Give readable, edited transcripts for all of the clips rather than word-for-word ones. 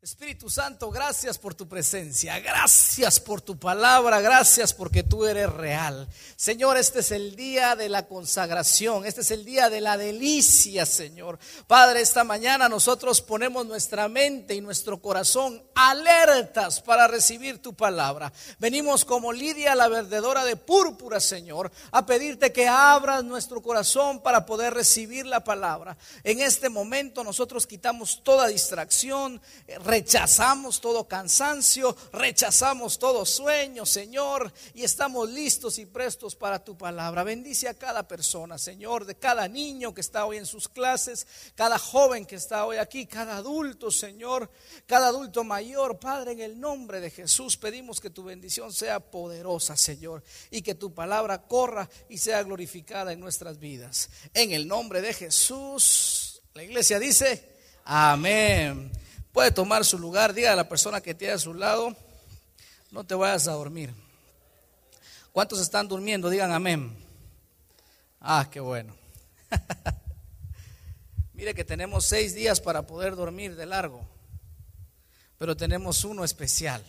Espíritu Santo, gracias por tu presencia, gracias por tu palabra, gracias porque tú eres real. Señor, este es el día de la consagración, este es el día de la delicia, Señor. Padre, esta mañana nosotros ponemos nuestra mente y nuestro corazón alertas para recibir tu palabra. Venimos como Lidia, la vendedora de púrpura, Señor, a pedirte que abras nuestro corazón para poder recibir la palabra. En este momento nosotros quitamos toda distracción, rechazamos todo cansancio, rechazamos todo sueño, Señor, y estamos listos y prestos para tu palabra. Bendice a cada persona, Señor, de cada niño que está hoy en sus clases, cada joven que está hoy aquí, cada adulto, Señor, cada adulto mayor. Padre, en el nombre de Jesús pedimos que tu bendición sea poderosa, Señor, y que tu palabra corra y sea glorificada en nuestras vidas. En el nombre de Jesús, la iglesia dice, amén. Puede tomar su lugar, diga a la persona que tiene a su lado, no te vayas a dormir. ¿Cuántos están durmiendo? Digan amén. Ah, qué bueno. Mire que tenemos 6 días para poder dormir de largo, pero tenemos uno especial.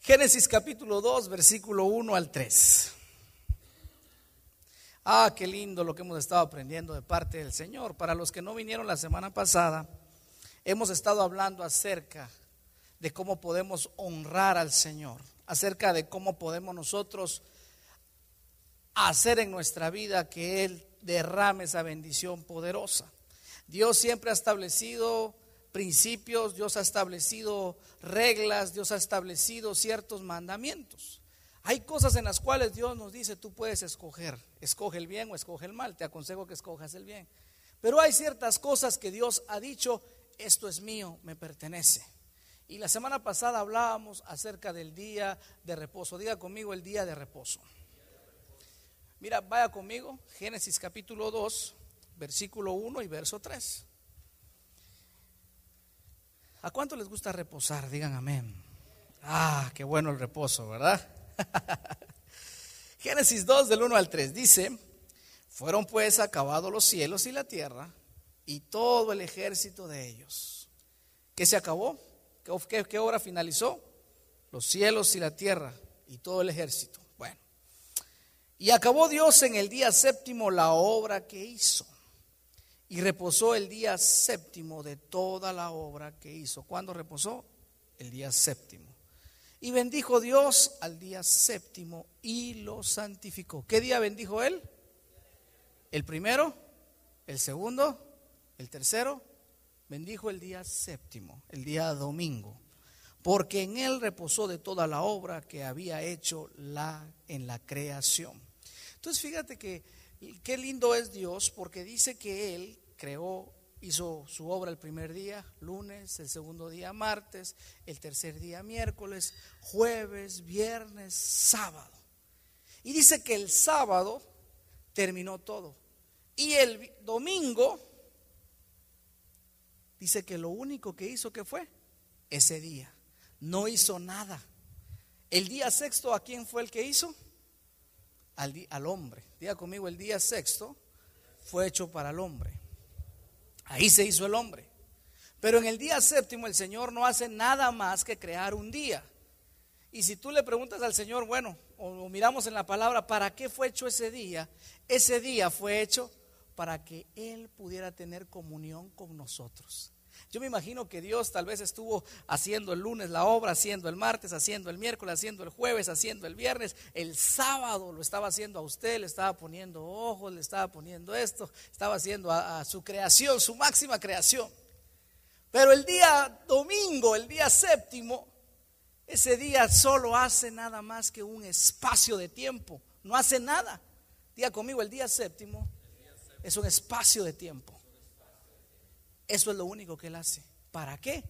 Génesis capítulo 2, versículo 1 al 3. Ah, qué lindo lo que hemos estado aprendiendo de parte del Señor. Para los que no vinieron la semana pasada, hemos estado hablando acerca de cómo podemos honrar al Señor, acerca de cómo podemos nosotros hacer en nuestra vida que Él derrame esa bendición poderosa. Dios siempre ha establecido principios, Dios ha establecido reglas, Dios ha establecido ciertos mandamientos. Hay cosas en las cuales Dios nos dice, tú puedes escoger, escoge el bien o escoge el mal, te aconsejo que escojas el bien. Pero hay ciertas cosas que Dios ha dicho, esto es mío, me pertenece. Y la semana pasada hablábamos acerca del día de reposo. Diga conmigo el día de reposo. Mira, vaya conmigo, Génesis capítulo 2, versículo 1 y verso 3. ¿A cuánto les gusta reposar? Digan amén. Ah, qué bueno el reposo, ¿verdad? Génesis 2 del 1 al 3 dice: fueron pues acabados los cielos y la tierra y todo el ejército de ellos. ¿Qué se acabó? ¿Qué obra finalizó? Los cielos y la tierra y todo el ejército. Bueno, y acabó Dios en el día séptimo la obra que hizo, y reposó el día séptimo de toda la obra que hizo. ¿Cuándo reposó? El día séptimo. Y bendijo Dios al día séptimo y lo santificó. ¿Qué día bendijo Él? El primero, el segundo, el tercero, bendijo el día séptimo, el día domingo, porque en él reposó de toda la obra que había hecho en la creación. Entonces fíjate que qué lindo es Dios, porque dice que él creó, hizo su obra el primer día, lunes, el segundo día, martes, el tercer día, miércoles, jueves, viernes, sábado. Y dice que el sábado terminó todo, y el domingo dice que lo único que hizo, ¿qué fue? Ese día, no hizo nada. El día sexto, ¿a quién fue el que hizo? Al hombre. Diga conmigo, el día sexto fue hecho para el hombre. Ahí se hizo el hombre. Pero en el día séptimo el Señor no hace nada más que crear un día. Y si tú le preguntas al Señor, bueno, o miramos en la palabra, ¿para qué fue hecho ese día? Ese día fue hecho para que Él pudiera tener comunión con nosotros. Yo me imagino que Dios tal vez estuvo haciendo el lunes la obra, haciendo el martes, haciendo el miércoles, haciendo el jueves, haciendo el viernes. El sábado lo estaba haciendo a usted, le estaba poniendo ojos, le estaba poniendo esto, estaba haciendo a su creación, su máxima creación. Pero el día domingo, el día séptimo, ese día solo hace nada más que un espacio de tiempo, no hace nada. Diga conmigo, el día séptimo es un espacio de tiempo. Eso es lo único que Él hace. ¿Para qué?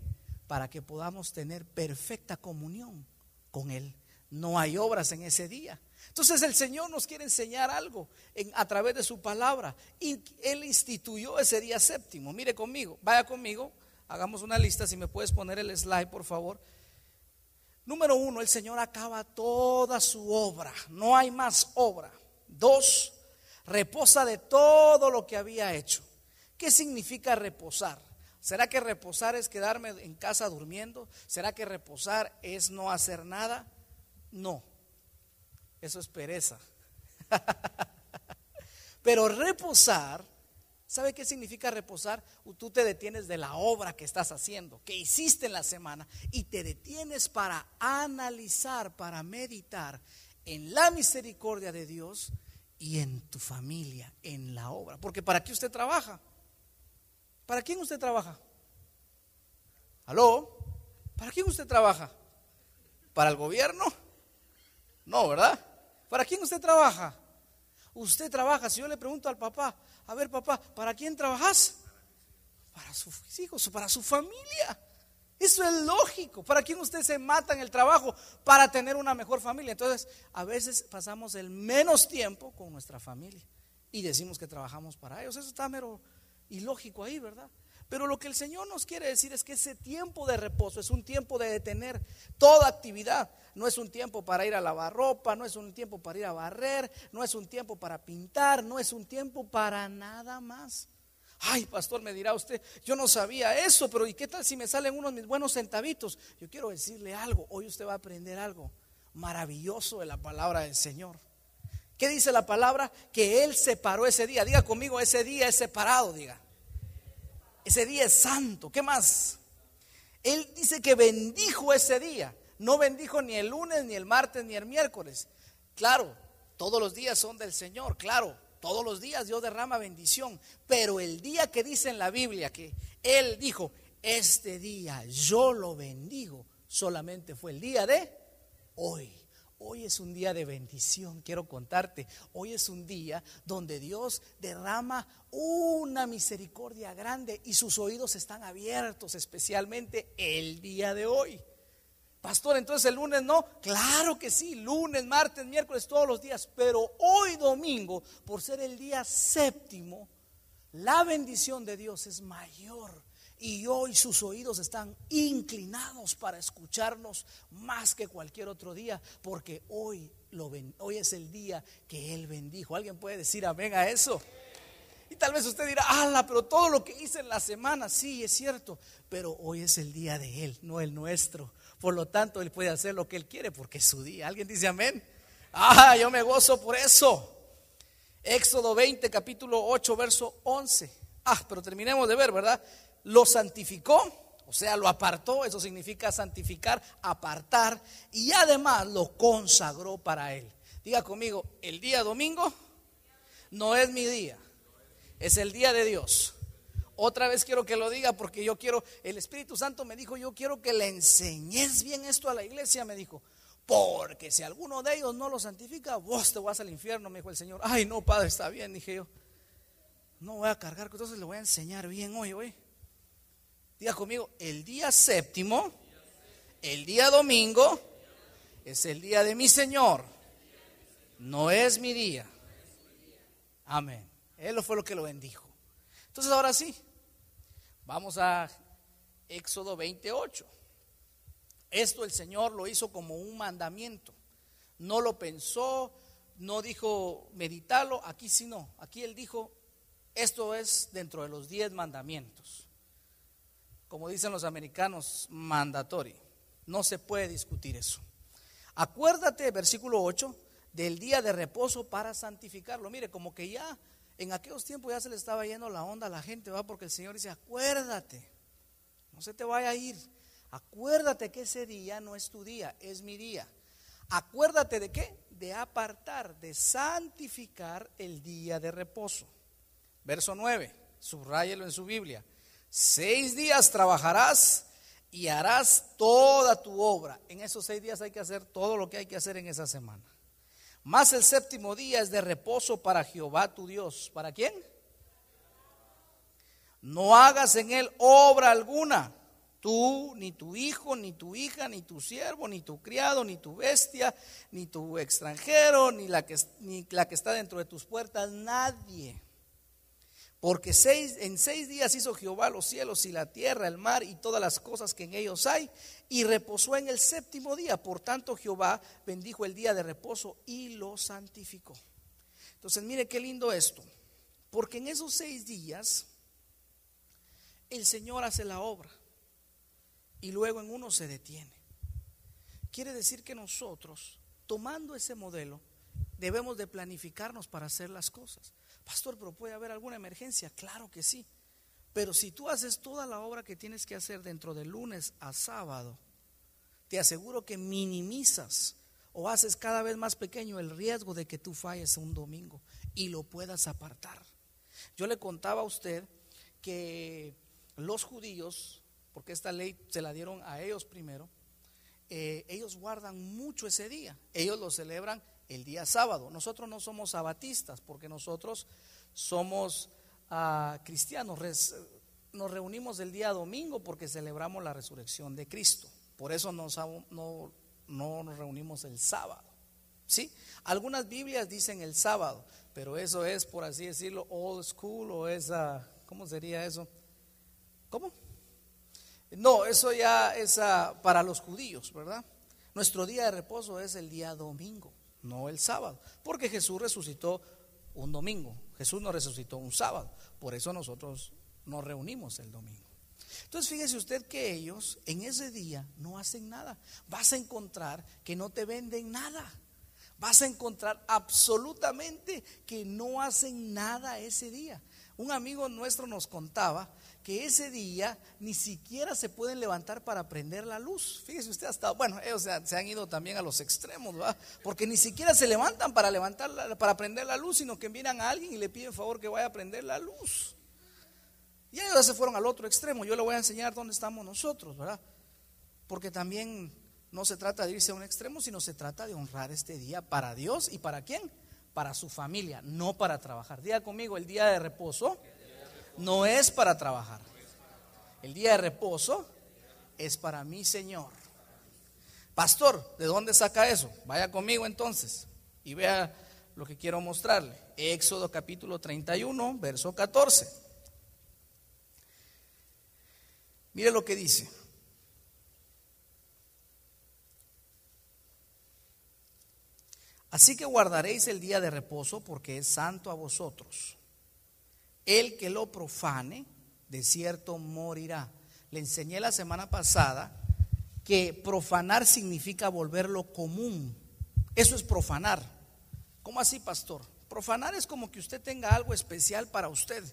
Para que podamos tener perfecta comunión con Él. No hay obras en ese día. Entonces el Señor nos quiere enseñar algo a través de su palabra. Y Él instituyó ese día séptimo. Mire conmigo, vaya conmigo, hagamos una lista. Si me puedes poner el slide, por favor. Número 1, el Señor acaba toda su obra, no hay más obra. 2, reposa de todo lo que había hecho. ¿Qué significa reposar? ¿Será que reposar es quedarme en casa durmiendo? ¿Será que reposar es no hacer nada? No, eso es pereza. Pero reposar, ¿sabe qué significa reposar? Tú te detienes de la obra que estás haciendo, que hiciste en la semana, y te detienes para analizar, para meditar en la misericordia de Dios y en tu familia, en la obra. Porque ¿para qué usted trabaja? ¿Para quién usted trabaja? ¿Aló? ¿Para quién usted trabaja? ¿Para el gobierno? No, ¿verdad? ¿Para quién usted trabaja? Usted trabaja. Si yo le pregunto al papá, a ver papá, ¿para quién trabajas? Para sus hijos, para su familia. Eso es lógico. ¿Para quién usted se mata en el trabajo? Para tener una mejor familia. Entonces a veces pasamos el menos tiempo con nuestra familia y decimos que trabajamos para ellos. Eso está mero ilógico ahí, ¿verdad? Pero lo que el Señor nos quiere decir es que ese tiempo de reposo es un tiempo de detener toda actividad. No es un tiempo para ir a lavar ropa, no es un tiempo para ir a barrer, no es un tiempo para pintar, no es un tiempo para nada más. Ay, pastor, me dirá usted, yo no sabía eso, pero ¿y qué tal si me salen unos mis buenos centavitos? Yo quiero decirle algo, hoy usted va a aprender algo maravilloso de la palabra del Señor. ¿Qué dice la palabra? Que Él separó ese día. Diga conmigo, ese día es separado, diga. Ese día es santo. ¿Qué más? Él dice que bendijo ese día. No bendijo ni el lunes, ni el martes, ni el miércoles. Claro, todos los días son del Señor. Claro, todos los días Dios derrama bendición. Pero el día que dice en la Biblia que Él dijo, este día yo lo bendigo, solamente fue el día de hoy. Hoy es un día de bendición, quiero contarte. Hoy es un día donde Dios derrama una misericordia grande y sus oídos están abiertos, especialmente el día de hoy. Pastor, entonces el lunes no. Claro que sí, lunes, martes, miércoles, todos los días. Pero hoy domingo, por ser el día séptimo, la bendición de Dios es mayor. Y hoy sus oídos están inclinados para escucharnos más que cualquier otro día, porque hoy es el día que Él bendijo. ¿Alguien puede decir amén a eso? Y tal vez usted dirá, ala, pero todo lo que hice en la semana, sí, es cierto, pero hoy es el día de Él, no el nuestro. Por lo tanto, Él puede hacer lo que Él quiere porque es su día. ¿Alguien dice amén? Ah, yo me gozo por eso. Éxodo 20, capítulo 8, verso 11. Ah, pero terminemos de ver, ¿verdad? Lo santificó, o sea, lo apartó. Eso significa santificar, apartar. Y además lo consagró para Él. Diga conmigo, el día domingo no es mi día, es el día de Dios. Otra vez quiero que lo diga porque yo quiero, el Espíritu Santo me dijo, yo quiero que le enseñes bien esto a la iglesia, me dijo. Porque si alguno de ellos no lo santifica, vos te vas al infierno, me dijo el Señor. Ay, no, padre, está bien, dije yo. No voy a cargar, entonces le voy a enseñar bien hoy. Diga conmigo, el día séptimo, el día domingo, es el día de mi Señor, no es mi día. Amén. Él fue lo que lo bendijo. Entonces ahora sí, vamos a Éxodo 28. Esto el Señor lo hizo como un mandamiento. No lo pensó, no dijo medítalo, aquí sí no. Aquí Él dijo, esto es dentro de los 10 mandamientos. Como dicen los americanos, mandatory. No se puede discutir eso. Acuérdate, versículo 8, del día de reposo para santificarlo. Mire, como que ya en aquellos tiempos ya se le estaba yendo la onda a la gente, ¿va? Porque el Señor dice, acuérdate, no se te vaya a ir. Acuérdate que ese día no es tu día, es mi día. Acuérdate de qué? De apartar, de santificar el día de reposo. Verso 9, subráyelo en su Biblia. 6 días trabajarás y harás toda tu obra. En esos 6 días hay que hacer todo lo que hay que hacer en esa semana. Más el séptimo día es de reposo para Jehová tu Dios. ¿Para quién? No hagas en él obra alguna, tú, ni tu hijo, ni tu hija, ni tu siervo, ni tu criado, ni tu bestia, ni tu extranjero, ni la que está dentro de tus puertas, nadie. Porque en 6 días hizo Jehová los cielos y la tierra, el mar y todas las cosas que en ellos hay, y reposó en el séptimo día. Por tanto, Jehová bendijo el día de reposo y lo santificó. Entonces, mire qué lindo esto, porque en esos 6 días el Señor hace la obra y luego en uno se detiene. Quiere decir que nosotros, tomando ese modelo, debemos de planificarnos para hacer las cosas. Pastor, pero ¿puede haber alguna emergencia? Claro que sí. Pero si tú haces toda la obra que tienes que hacer dentro de lunes a sábado, te aseguro que minimizas o haces cada vez más pequeño el riesgo de que tú falles un domingo y lo puedas apartar. Yo le contaba a usted que los judíos, porque esta ley se la dieron a ellos primero, ellos guardan mucho ese día. Ellos lo celebran el día sábado. Nosotros no somos sabatistas porque nosotros somos cristianos. Nos reunimos el día domingo porque celebramos la resurrección de Cristo. Por eso no nos reunimos el sábado, ¿sí? Algunas Biblias dicen el sábado, pero eso es, por así decirlo, old school, o esa, ¿cómo sería eso? ¿Cómo? No, eso ya es para los judíos, ¿verdad? Nuestro día de reposo es el día domingo, no el sábado, porque Jesús resucitó un domingo. Jesús no resucitó un sábado, por eso nosotros nos reunimos el domingo. Entonces fíjese usted que ellos en ese día no hacen nada. Vas a encontrar que no te venden nada. Vas a encontrar absolutamente que no hacen nada ese día. Un amigo nuestro nos contaba que ese día ni siquiera se pueden levantar para prender la luz. Fíjese usted, hasta, bueno, ellos se han ido también a los extremos, ¿verdad? Porque ni siquiera se levantan para prender la luz, sino que miran a alguien y le piden favor que vaya a prender la luz. Y ellos se fueron al otro extremo. Yo le voy a enseñar dónde estamos nosotros, ¿verdad? Porque también no se trata de irse a un extremo, sino se trata de honrar este día para Dios. ¿Y para quién? Para su familia, no para trabajar. Diga conmigo, el día de reposo no es para trabajar. El día de reposo es para mi Señor. Pastor, ¿de dónde saca eso? Vaya conmigo entonces y vea lo que quiero mostrarle. Éxodo capítulo 31, verso 14. Mire lo que dice. Así que guardaréis el día de reposo porque es santo a vosotros. El que lo profane, de cierto morirá. Le enseñé la semana pasada que profanar significa volverlo común. Eso es profanar. ¿Cómo así, pastor? Profanar es como que usted tenga algo especial para usted,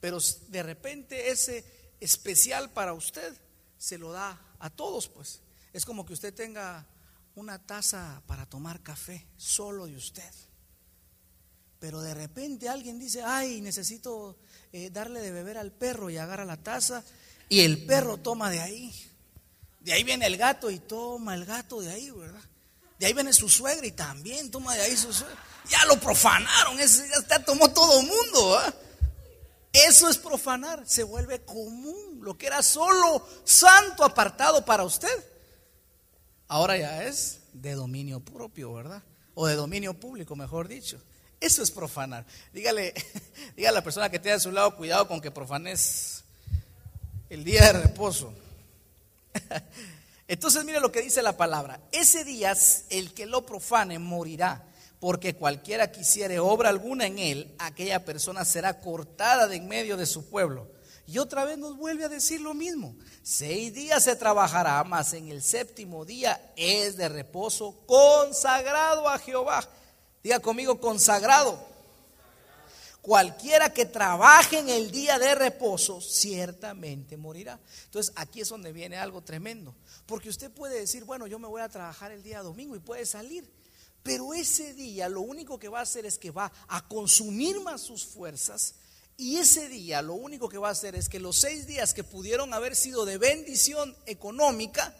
pero de repente ese especial para usted se lo da a todos, pues. Es como que usted tenga una taza para tomar café solo de usted, pero de repente alguien dice: ay, necesito darle de beber al perro, y agarra la taza y el perro toma de ahí. De ahí viene el gato y toma el gato de ahí, ¿verdad? De ahí viene su suegra y también toma de ahí su suegra. Ya lo profanaron, ese ya está, tomó todo el mundo, ¿verdad? Eso es profanar, se vuelve común. Lo que era solo santo, apartado para usted, ahora ya es de dominio propio, ¿verdad? O de dominio público, mejor dicho. Eso es profanar. Dígale a la persona que tiene a su lado: cuidado con que profanes el día de reposo. Entonces mire lo que dice la palabra: ese día el que lo profane morirá, porque cualquiera que hiciere obra alguna en él, aquella persona será cortada de en medio de su pueblo. Y otra vez nos vuelve a decir lo mismo: 6 días se trabajará, mas en el 7º día es de reposo consagrado a Jehová. Diga conmigo: consagrado. Cualquiera que trabaje en el día de reposo ciertamente morirá. Entonces aquí es donde viene algo tremendo, porque usted puede decir: bueno, yo me voy a trabajar el día domingo, y puede salir. Pero ese día lo único que va a hacer es que va a consumir más sus fuerzas, y ese día lo único que va a hacer es que los 6 días que pudieron haber sido de bendición económica,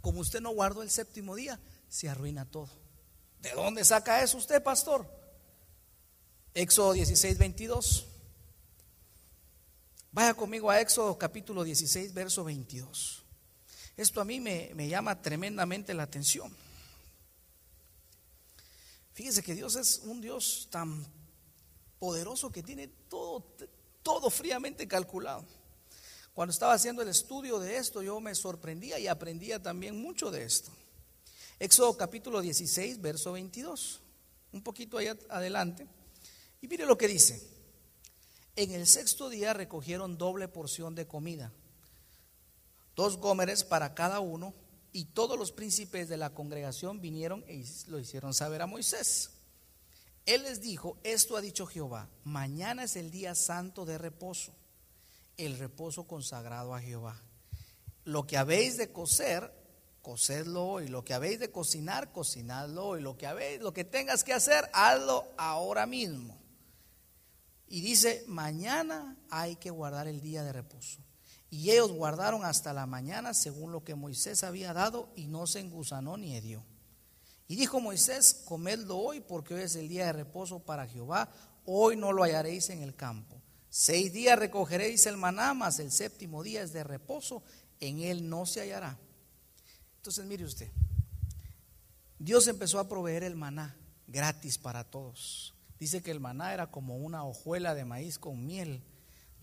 como usted no guardó el 7º día, se arruina todo. ¿De dónde saca eso usted, pastor? Éxodo 16, 22. Vaya conmigo a Éxodo capítulo 16, verso 22. Esto a mí me llama tremendamente la atención. Fíjese que Dios es un Dios tan poderoso que tiene todo fríamente calculado. Cuando estaba haciendo el estudio de esto, yo me sorprendía y aprendía también mucho de esto. Éxodo capítulo 16, verso 22, un poquito allá adelante. Y mire lo que dice: En el sexto día recogieron doble porción de comida, 2 gómeres para cada uno, y todos los príncipes de la congregación vinieron y lo hicieron saber a Moisés. Él les dijo: esto ha dicho Jehová, mañana es el día santo de reposo, el reposo consagrado a Jehová. Lo que habéis de cocer, cocedlo hoy. Lo que habéis de cocinar, cocinadlo hoy. Lo que tengas que hacer, hazlo ahora mismo. Y dice: mañana hay que guardar el día de reposo. Y ellos guardaron hasta la mañana según lo que Moisés había dado, y no se engusanó ni hedió. Y dijo Moisés: comedlo hoy, porque hoy es el día de reposo para Jehová, hoy no lo hallaréis en el campo. 6 días recogeréis el maná, mas el 7º día es de reposo, en él no se hallará. Entonces mire usted, Dios empezó a proveer el maná gratis para todos. Dice que el maná era como una hojuela de maíz con miel.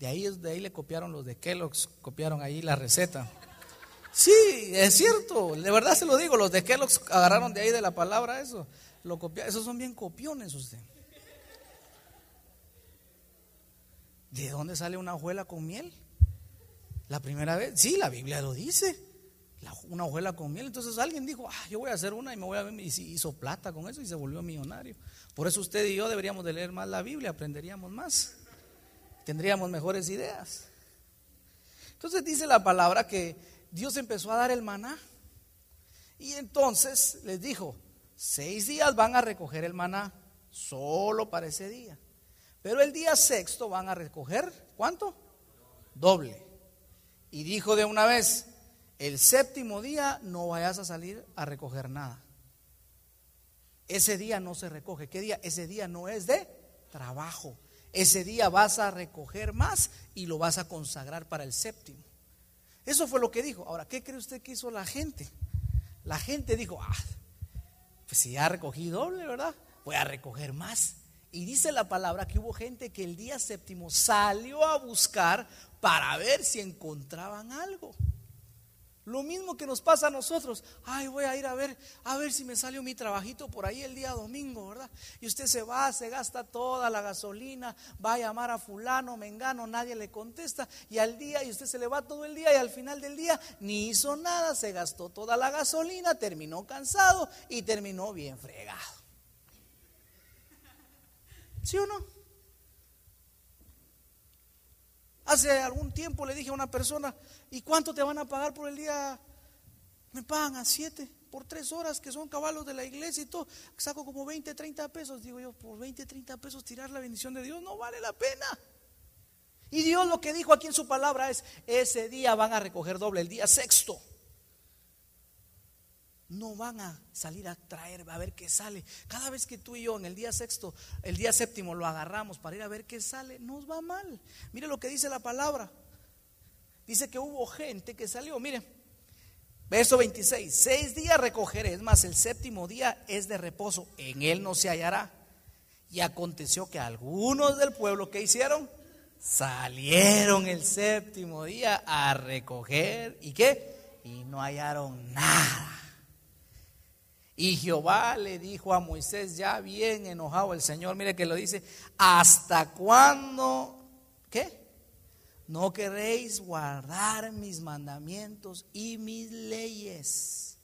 De ahí le copiaron los de Kellogg's, copiaron ahí la receta. Sí, es cierto, de verdad se lo digo, los de Kellogg's agarraron de ahí de la palabra eso, lo copiaron. Esos son bien copiones usted. ¿De dónde sale una hojuela con miel? La primera vez, sí, la Biblia lo dice, una hojuela con miel. Entonces alguien dijo: yo voy a hacer una y me voy a ver, y hizo plata con eso y se volvió millonario. Por eso usted y yo deberíamos de leer más la Biblia, aprenderíamos más, tendríamos mejores ideas. Entonces dice la palabra que Dios empezó a dar el maná, y entonces les dijo: 6 días van a recoger el maná, solo para ese día, pero el día sexto van a recoger, ¿cuánto? Doble. Y dijo de una vez: el 7º día no vayas a salir a recoger nada. Ese día no se recoge. ¿Qué día? Ese día no es de trabajo. Ese día vas a recoger más y lo vas a consagrar para el 7º. Eso fue lo que dijo. Ahora, ¿qué cree usted que hizo la gente? La gente dijo: pues si ya recogí doble, ¿verdad?, voy a recoger más. Y dice la palabra que hubo gente que el día 7º salió a buscar para ver si encontraban algo. Lo mismo que nos pasa a nosotros. Voy a ir a ver si me salió mi trabajito por ahí el día domingo, ¿verdad? Y usted se va, se gasta toda la gasolina, va a llamar a fulano, mengano, nadie le contesta, y usted se le va todo el día, y al final del día ni hizo nada, se gastó toda la gasolina, terminó cansado y terminó bien fregado. ¿Sí o no? Hace algún tiempo le dije a una persona: ¿y cuánto te van a pagar por el día? Me pagan a 7 por 3 horas, que son caballos de la iglesia y todo. Saco como 20, 30 pesos. Digo yo: por 20, 30 pesos tirar la bendición de Dios no vale la pena. Y Dios lo que dijo aquí en su palabra es: ese día van a recoger doble, el día sexto. No van a salir a traer, a ver qué sale. Cada vez que tú y yo en el día sexto, el día 7º lo agarramos para ir a ver qué sale, nos va mal. Mire lo que dice la palabra. Dice que hubo gente que salió, mire, verso 26: 6 días recogeréis, mas el 7º día es de reposo, en él no se hallará. Y aconteció que algunos del pueblo, ¿qué hicieron? Salieron el 7º día a recoger, ¿y qué? Y no hallaron nada. Y Jehová le dijo a Moisés, ya bien enojado el Señor, mire que lo dice: ¿hasta cuándo, no queréis guardar mis mandamientos y mis leyes?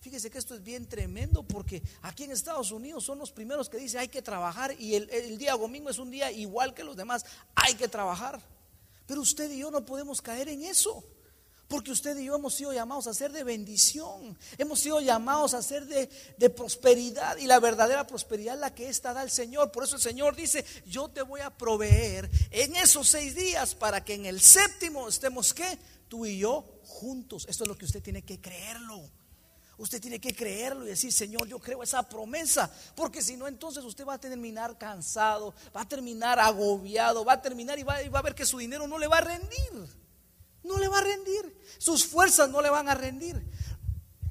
Fíjese que esto es bien tremendo, porque aquí en Estados Unidos son los primeros que dicen: hay que trabajar, y el día domingo es un día igual que los demás, hay que trabajar. Pero usted y yo no podemos caer en eso, porque usted y yo hemos sido llamados a ser de bendición, hemos sido llamados a ser de prosperidad, y la verdadera prosperidad es la que esta da el Señor. Por eso el Señor dice: yo te voy a proveer en esos 6 días, para que en el 7º estemos, ¿qué?, tú y yo juntos. Esto es lo que usted tiene que creerlo. Usted tiene que creerlo y decir: Señor, yo creo esa promesa. Porque si no, entonces usted va a terminar cansado, va a terminar agobiado, va a terminar y va a ver que su dinero no le va a rendir. No le va a rendir, sus fuerzas no le van a rendir.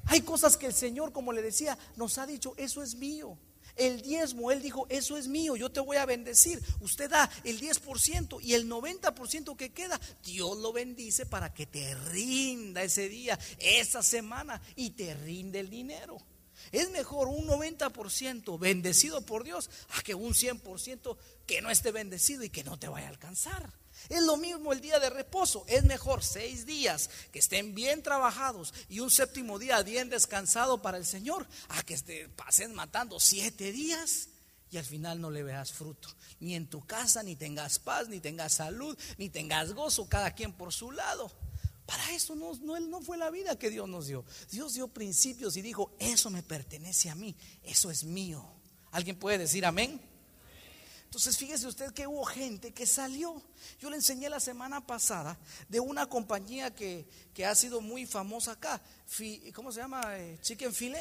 Hay cosas que el Señor, como le decía, nos ha dicho: eso es mío. El diezmo, Él dijo: eso es mío, yo te voy a bendecir. Usted da el 10%, y el 90% que queda, Dios lo bendice para que te rinda ese día, esa semana, y te rinde el dinero. Es mejor un 90% bendecido por Dios a que un 100% que no esté bendecido y que no te vaya a alcanzar. Es lo mismo el día de reposo. Es mejor 6 días que estén bien trabajados y un 7º día bien descansado para el Señor, a que te pasen matando 7 días y al final no le veas fruto, ni en tu casa, ni tengas paz, ni tengas salud, ni tengas gozo, cada quien por su lado. Para eso no fue la vida que Dios nos dio. Dios dio principios y dijo: eso me pertenece a mí, eso es mío. ¿Alguien puede decir amén? Entonces fíjese usted que hubo gente que salió. Yo le enseñé la semana pasada de una compañía que ha sido muy famosa acá. ¿Cómo se llama? Chick-fil-A.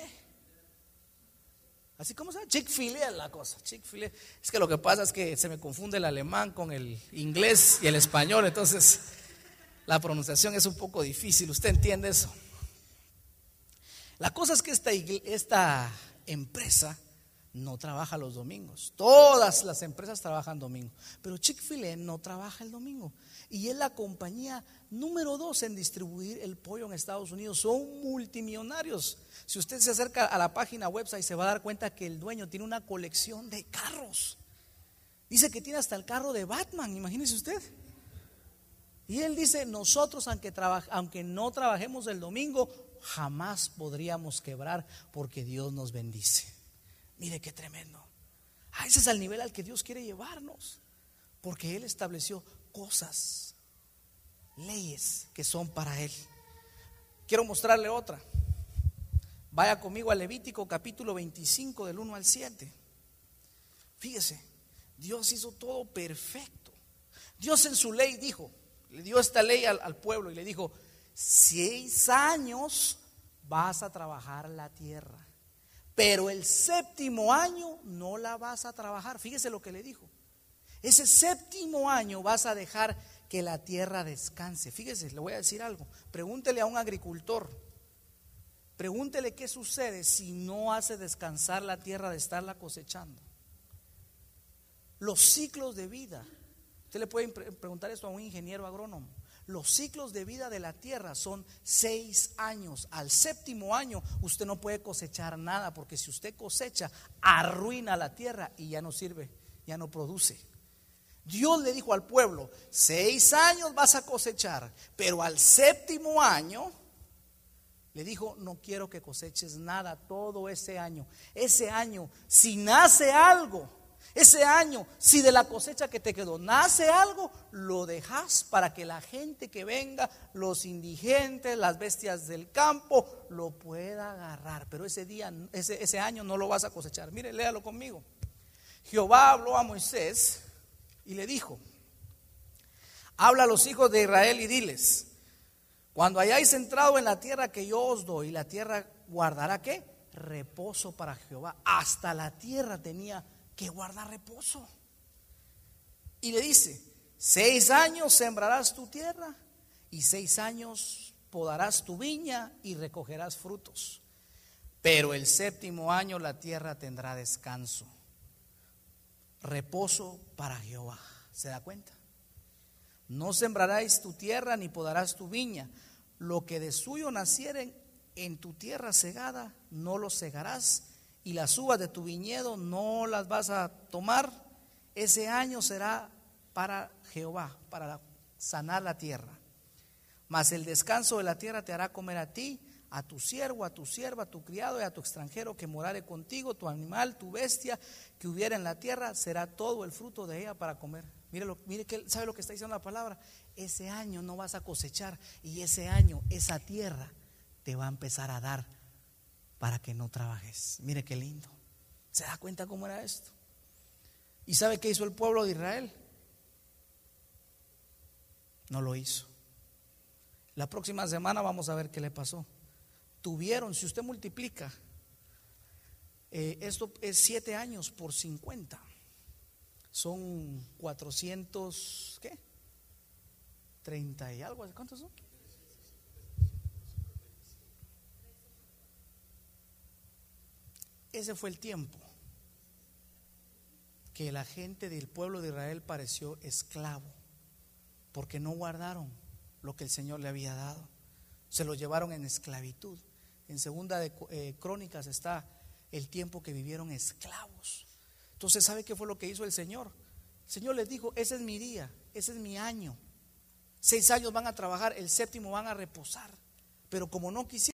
¿Así cómo se llama? Chick-fil-A es la cosa. Chick-fil-A. Es que lo que pasa es que se me confunde el alemán con el inglés y el español, entonces la pronunciación es un poco difícil. ¿Usted entiende eso? La cosa es que esta empresa no trabaja los domingos. Todas las empresas trabajan domingo, pero Chick-fil-A no trabaja el domingo. Y es la compañía número 2 en distribuir el pollo en Estados Unidos. Son multimillonarios. Si usted se acerca a la página website, se va a dar cuenta que el dueño tiene una colección de carros. Dice que tiene hasta el carro de Batman, imagínese usted. Y él dice: nosotros aunque no trabajemos el domingo, jamás podríamos quebrar, porque Dios nos bendice. Mire qué tremendo. Ese es el nivel al que Dios quiere llevarnos, porque Él estableció cosas, leyes que son para Él. Quiero mostrarle otra. Vaya conmigo a Levítico capítulo 25 del 1 al 7. Fíjese, Dios hizo todo perfecto. Dios en su ley dijo, le dio esta ley al pueblo y le dijo: 6 años vas a trabajar la tierra, pero el 7º año no la vas a trabajar. Fíjese lo que le dijo. Ese 7º año vas a dejar que la tierra descanse. Fíjese, le voy a decir algo. Pregúntele a un agricultor, pregúntele qué sucede si no hace descansar la tierra de estarla cosechando. Los ciclos de vida. Usted le puede preguntar esto a un ingeniero agrónomo. Los ciclos de vida de la tierra son 6 años. Al 7º año usted no puede cosechar nada, porque si usted cosecha, arruina la tierra y ya no sirve, ya no produce. Dios le dijo al pueblo: 6 años vas a cosechar, pero al 7º año le dijo: no quiero que coseches nada todo ese año. Ese año, si nace algo, ese año, si de la cosecha que te quedó nace algo, lo dejas para que la gente que venga, los indigentes, las bestias del campo, lo pueda agarrar. Pero ese año no lo vas a cosechar. Mire, léalo conmigo. Jehová habló a Moisés y le dijo: habla a los hijos de Israel y diles: cuando hayáis entrado en la tierra que yo os doy, la tierra guardará ¿qué? Reposo para Jehová. Hasta la tierra tenía que guarda reposo. Y le dice: 6 años sembrarás tu tierra y 6 años podarás tu viña y recogerás frutos, pero el 7º año la tierra tendrá descanso, reposo para Jehová. ¿Se da cuenta? No sembrarás tu tierra ni podarás tu viña. Lo que de suyo nacieren en tu tierra segada no lo segarás, y las uvas de tu viñedo no las vas a tomar. Ese año será para Jehová, para sanar la tierra. Mas el descanso de la tierra te hará comer a ti, a tu siervo, a tu sierva, a tu criado y a tu extranjero que morare contigo. Tu animal, tu bestia que hubiera en la tierra, será todo el fruto de ella para comer. Mire que sabe lo que está diciendo la palabra. Ese año no vas a cosechar, y ese año esa tierra te va a empezar a dar para que no trabajes. Mire qué lindo. ¿Se da cuenta cómo era esto? ¿Y sabe qué hizo el pueblo de Israel? No lo hizo. La próxima semana vamos a ver qué le pasó. Tuvieron, si usted multiplica esto es 7 años por 50, son 400 ¿qué? 30 y algo. ¿Cuántos son? 3 Ese fue el tiempo que la gente del pueblo de Israel pareció esclavo, porque no guardaron lo que el Señor le había dado. Se lo llevaron en esclavitud. En 2 Crónicas está el tiempo que vivieron esclavos. Entonces, ¿sabe qué fue lo que hizo el Señor? El Señor les dijo: ese es mi día, ese es mi año. 6 años van a trabajar, el 7º van a reposar. Pero como no quisieron,